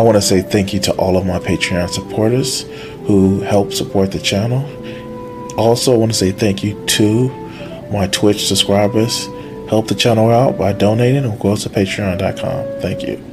I want to say thank you to all of my Patreon supporters who help support the channel. Also, I want to say thank you to my Twitch subscribers. Help the channel out by donating or go to patreon.com. Thank you.